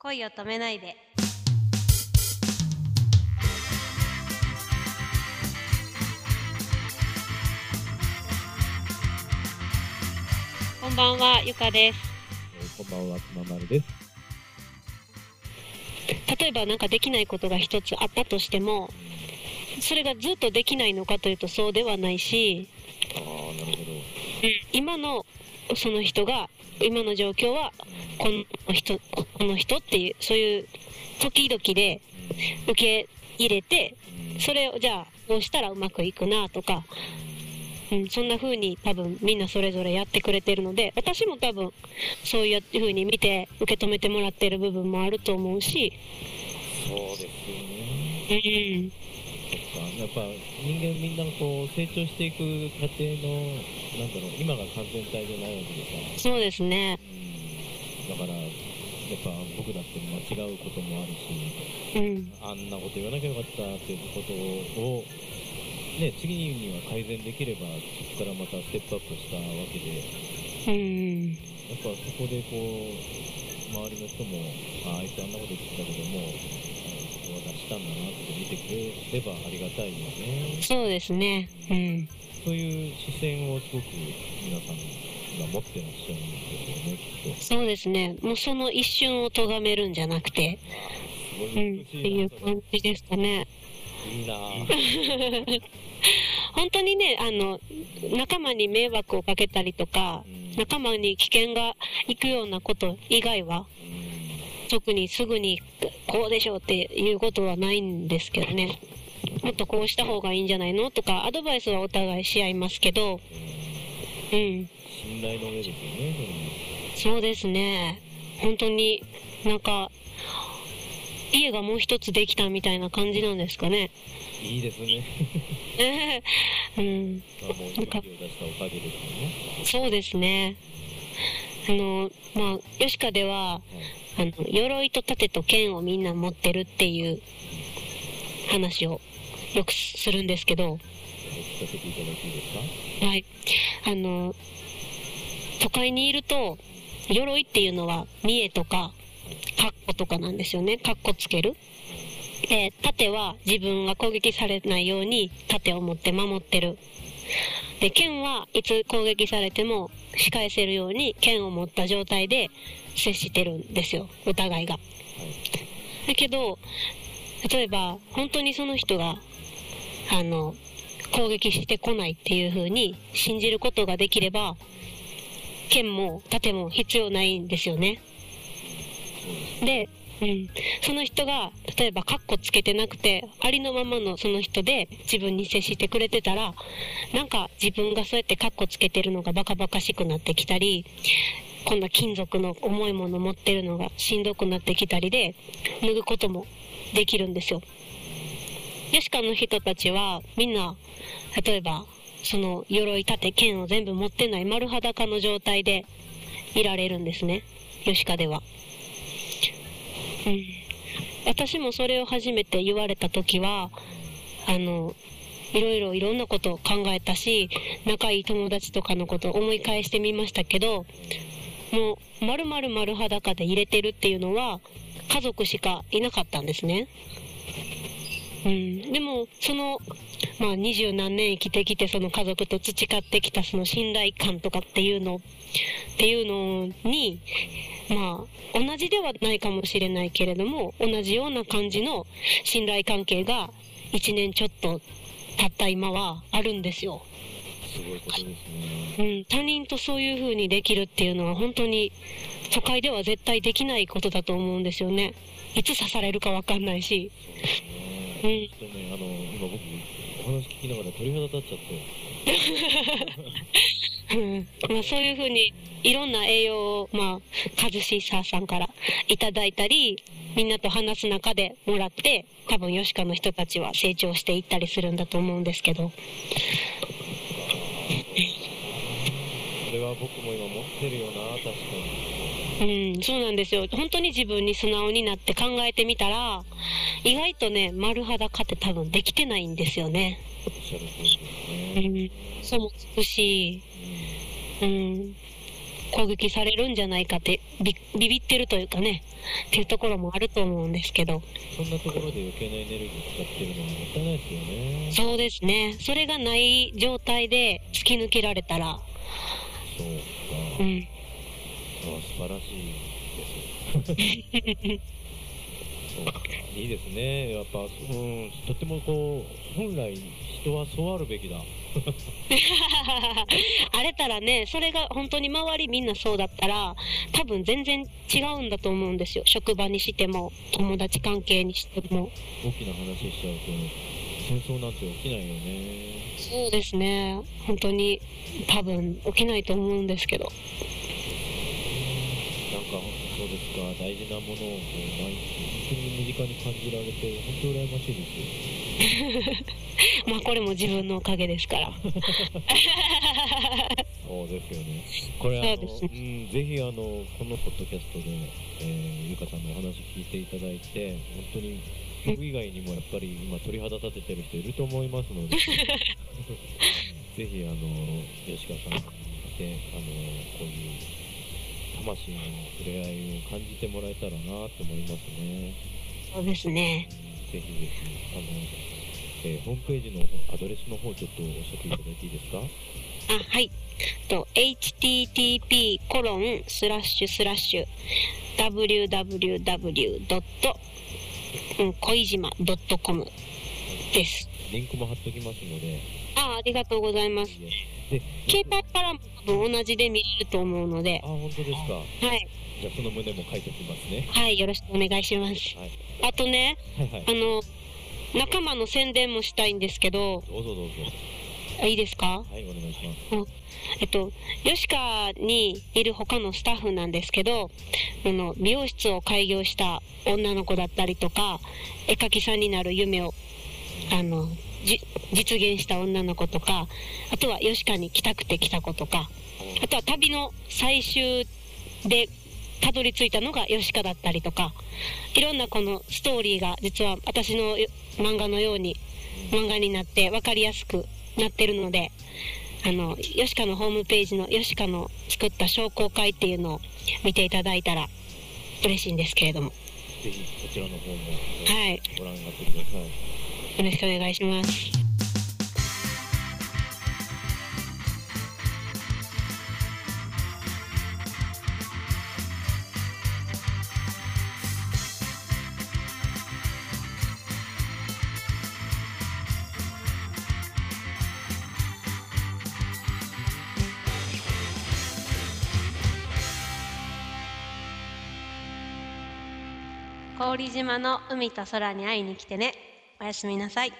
恋を止めないで。こんばんは、ゆかです。こんばんは、くままるです。例えばなんかできないことが一つあったとしても、それがずっとできないのかというとそうではないし、あー、なるほど。今のその人が今の状況はこの人っていう、そういう時々で受け入れて、それをじゃあどうしたらうまくいくなとか、そんな風に多分みんなそれぞれやってくれてるので、私も多分そういう風に見て受け止めてもらってる部分もあると思うし、そうですね、やっぱ人間みんなこう成長していく過程のなんだろう、今が完全体じゃないわけでさ。そうですね、だからやっぱ僕だって間違うこともあるし、あんなこと言わなきゃよかったっていうことをね、次には改善できればそこからまたステップアップしたわけで、やっぱそこでこう周りの人もあいつあんなこと言ってたけども出したんだなって見てくれればありがたいよね。そうですね、そういう視線をすごく皆さんが持ってらっしゃるんですよね、きっと。そうですね、もうその一瞬を咎めるんじゃなくて、すごい美しいな、っていう感じですかね。いいな本当にね、仲間に迷惑をかけたりとか、仲間に危険がいくようなこと以外は、特にすぐにこうでしょうっていうことはないんですけどね。もっとこうした方がいいんじゃないのとかアドバイスはお互いし合いますけど、信頼の上ですよね。そうですね、本当になんか家がもう一つできたみたいな感じなんですかね。いいですねまあもう家を出したおかげですね。そうですね、YOSHIKAでは、鎧と盾と剣をみんな持ってるっていう話をよくするんですけど、聞かせていただいていいですか？はい、都会にいると鎧っていうのは見栄とかカッコとかなんですよね。カッコつけるで、盾は自分が攻撃されないように盾を持って守ってるで、剣はいつ攻撃されても仕返せるように剣を持った状態で接してるんですよ、お互いが。だけど例えば本当にその人が攻撃してこないっていう風に信じることができれば、剣も盾も必要ないんですよね。で、その人が例えばカッコつけてなくてありのままのその人で自分に接してくれてたら、なんか自分がそうやってカッコつけてるのがバカバカしくなってきたり、こんな金属の重いもの持ってるのがしんどくなってきたりで脱ぐこともできるんですよ。YOSHIKAの人たちはみんな例えばその鎧盾剣を全部持ってない丸裸の状態でいられるんですね、YOSHIKAでは。私もそれを初めて言われた時は、いろんなことを考えたし、仲いい友達とかのことを思い返してみましたけど、もう丸裸で入れてるっていうのは家族しかいなかったんですね。でもその二十何年生きてきて、その家族と培ってきたその信頼感とかっていうのに、同じではないかもしれないけれども、同じような感じの信頼関係が1年ちょっとたった今はあるんですよ。すごいことですね。他人とそういう風にできるっていうのは本当に都会では絶対できないことだと思うんですよね。いつ刺されるか分かんないし。ちょっとね、今僕お話聞きながら鳥肌立っちゃってそういう風にいろんな栄養を、YOSHIKAさんからいただいたり、みんなと話す中でもらって、多分YOSHIKAの人たちは成長していったりするんだと思うんですけど、それは僕も今持ってるよな、確かに。そうなんですよ。本当に自分に素直になって考えてみたら、意外とね、丸裸って多分できてないんですよね。そうもつくし、攻撃されるんじゃないかって ビビってるというかねっていうところもあると思うんですけど、そんなところで余計なエネルギー使ってるのはもったいないですよね。そうですね、それがない状態で突き抜けられたら、そうか、うん、素晴らしいですいいですね、やっぱ、うん、とてもこう本来人はそうあるべきだ荒れたらね、それが本当に周りみんなそうだったら多分全然違うんだと思うんですよ。職場にしても友達関係にしても。大きな話しちゃうと戦争なんて起きないよね。そうですね、本当に多分起きないと思うんですけど。なんかそうですか、大事なものをこう毎日本当に身近に感じられて本当に羨ましいですよまあこれも自分のおかげですからそうですよね、これうん、ぜひこのポッドキャストで、ゆかさんのお話聞いていただいて、本当に僕以外にもやっぱり今鳥肌立ててる人いると思いますのでぜひ吉川さんに来てこういう魂の触れ合いを感じてもらえたらなと思いますね。そうですね。ぜひぜひホームページのアドレスの方ちょっとおっしゃっていただいていいですか？あ、はい。http://www.koijima.com です。リンクも貼っておきますので。ありがとうございます。で携帯からも多分同じで見れると思うので。あ、本当ですか。はい。じゃあその旨も書いておきますね。はい、よろしくお願いします。はい、あとね、はいはい、仲間の宣伝もしたいんですけど。どうぞどうぞ。いいですか。はい、お願いします。YOSHIKAにいる他のスタッフなんですけど、美容室を開業した女の子だったりとか、絵描きさんになる夢を実現した女の子とか、あとはYOSHIKAに来たくて来た子とか、あとは旅の最終でたどり着いたのがYOSHIKAだったりとか、いろんなこのストーリーが実は私の漫画のように漫画になって分かりやすくなってるので、YOSHIKAのホームページのYOSHIKAの作った商工会っていうのを見ていただいたら嬉しいんですけれども、ぜひこちらの方もご覧になってください、はいよろしくお願いします。郡島の海と空に会いに来てね。おやすみなさい。